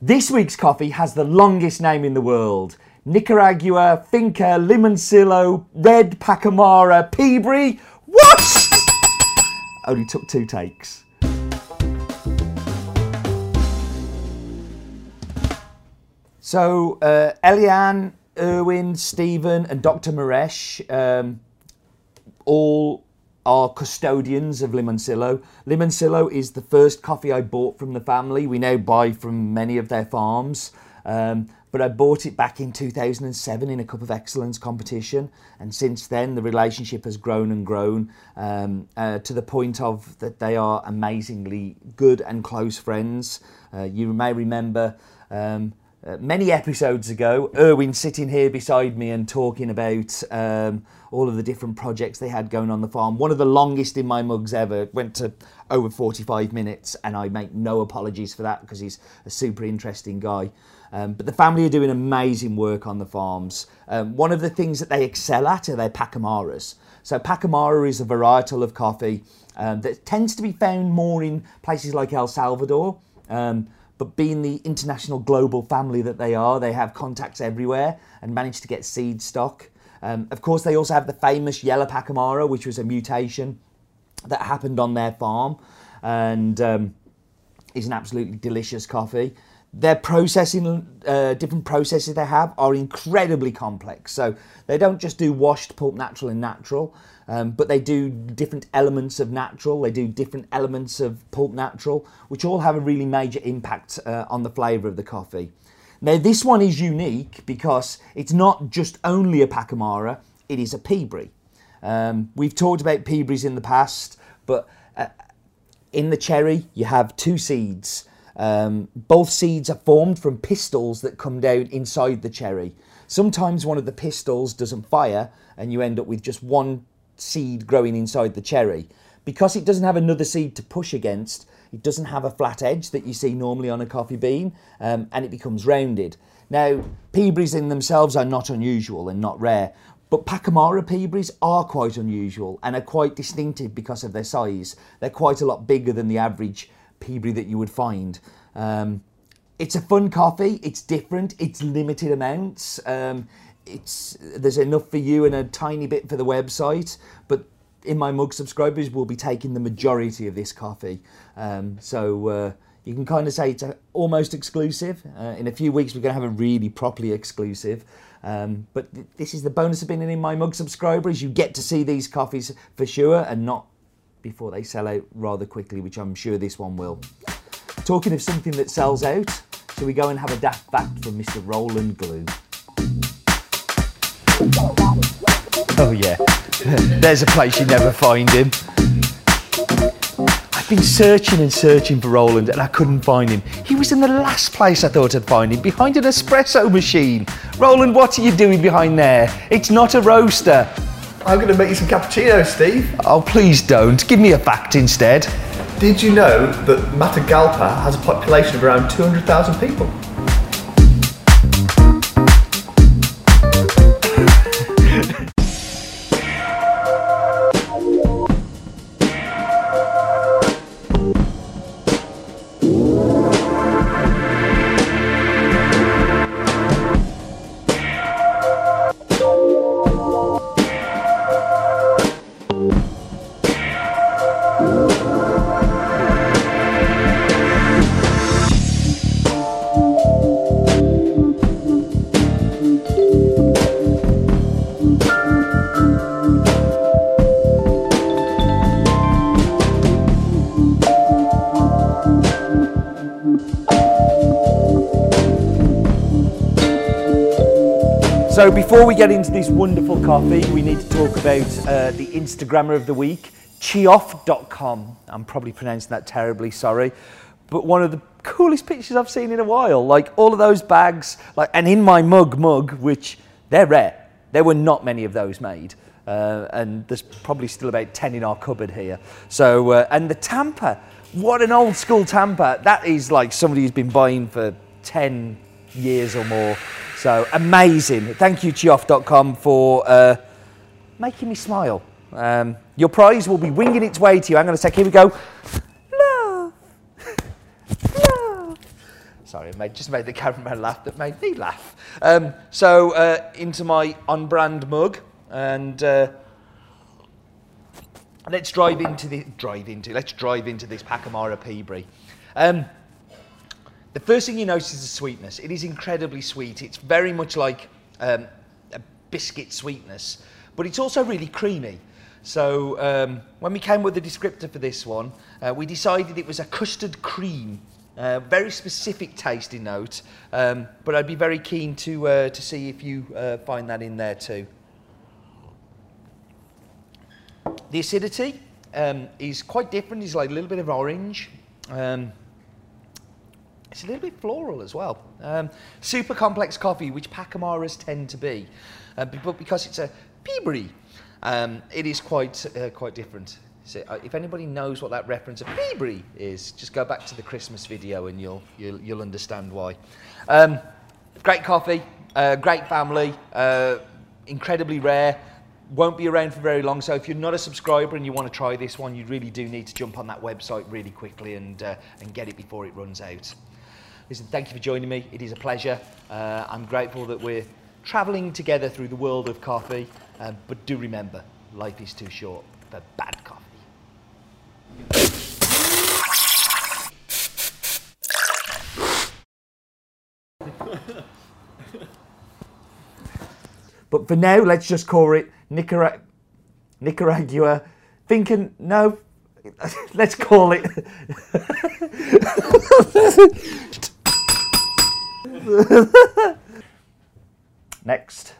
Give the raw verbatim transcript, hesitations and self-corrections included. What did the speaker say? This week's coffee has the longest name in the world. Nicaragua, Finca, Limoncillo, Red, Pacamara, Peaberry. What? Only took two takes. So, uh, Eliane, Erwin, Stephen and Doctor Maresh, um, all are custodians of Limoncillo. Limoncillo is the first coffee I bought from the family. We now buy from many of their farms. Um, but I bought it back in two thousand seven in a Cup of Excellence competition. And since then, the relationship has grown and grown um, uh, to the point of that they are amazingly good and close friends. Uh, you may remember um, Uh, many episodes ago, Erwin sitting here beside me and talking about um, all of the different projects they had going on the farm. One of the longest in my mugs ever, went to over forty-five minutes, and I make no apologies for that because he's a super interesting guy. Um, but the family are doing amazing work on the farms. Um, one of the things that they excel at are their Pacamaras. So Pacamara is a varietal of coffee um, that tends to be found more in places like El Salvador. Um, But being the international global family that they are, they have contacts everywhere and managed to get seed stock. Um, of course, they also have the famous yellow Pacamara, which was a mutation that happened on their farm and um, is an absolutely delicious coffee. Their processing, uh, different processes they have are incredibly complex. So they don't just do washed, pulp, natural and natural, um, but they do different elements of natural. They do different elements of pulp natural, which all have a really major impact uh, on the flavour of the coffee. Now this one is unique because it's not just only a Pacamara, it is a Peaberry. Um, we've talked about Peaberries in the past, but uh, in the cherry you have two seeds. Um, both seeds are formed from pistils that come down inside the cherry. Sometimes one of the pistils doesn't fire and you end up with just one seed growing inside the cherry. Because it doesn't have another seed to push against, it doesn't have a flat edge that you see normally on a coffee bean, um, and it becomes rounded. Now, Peaberries in themselves are not unusual and not rare, but Pacamara Peaberries are quite unusual and are quite distinctive because of their size. They're quite a lot bigger than the average Peaberry that you would find. Um, it's a fun coffee, it's different, it's limited amounts, um, it's, there's enough for you and a tiny bit for the website, but in my mug subscribers will be taking the majority of this coffee. Um, so uh, you can kind of say it's a, almost exclusive. Uh, in a few weeks we're going to have a really properly exclusive, um, but th this is the bonus of being an In My Mug subscriber, is you get to see these coffees for sure and not before they sell out rather quickly, which I'm sure this one will. Talking of something that sells out, shall we go and have a daft fact from Mister Roland Glue? Oh yeah, there's a place you never find him. I've been searching and searching for Roland and I couldn't find him. He was in the last place I thought I'd find him, behind an espresso machine. Roland, what are you doing behind there? It's not a roaster. I'm going to make you some cappuccino, Steve. Oh, please don't. Give me a fact instead. Did you know that Matagalpa has a population of around two hundred thousand people? So before we get into this wonderful coffee, we need to talk about uh, the Instagrammer of the week, Chioff dot com. I'm probably pronouncing that terribly, sorry. But one of the coolest pictures I've seen in a while, like all of those bags, like and in my mug mug, which they're rare. There were not many of those made. Uh, and there's probably still about ten in our cupboard here. So, uh, and the tamper, what an old school tamper. That is like somebody who's been buying for ten years or more. So amazing. Thank you, Chioff dot com, for uh, making me smile. Um, your prize will be winging its way to you. Hang on a sec, here we go. Love. Love. Sorry, I just made the cameraman laugh that made me laugh. Um, so uh, into my on-brand mug, and uh, let's drive into the drive into. Let's drive into this Pacamara Peaberry. Um, the first thing you notice is the sweetness. It is incredibly sweet. It's very much like um, a biscuit sweetness, but it's also really creamy. So um, when we came with the descriptor for this one, uh, we decided it was a custard cream. Uh, very specific tasting note, um, but I'd be very keen to uh, to see if you uh, find that in there too. The acidity um, is quite different. It's like a little bit of orange. Um, it's a little bit floral as well. Um, super complex coffee, which Pacamaras tend to be, uh, but because it's a Peaberry, um, it is quite uh, quite different. So if anybody knows what that reference of Peaberry is, just go back to the Christmas video and you'll you'll, you'll understand why. Um, great coffee, uh, great family, uh, incredibly rare. Won't be around for very long, so if you're not a subscriber and you want to try this one, you really do need to jump on that website really quickly and uh, and get it before it runs out. Listen, thank you for joining me. It is a pleasure. Uh, I'm grateful that we're travelling together through the world of coffee, uh, but do remember, life is too short for bad coffee. But for now, let's just call it Nicarag Nicaragua. Thinking, no, let's call it. Next.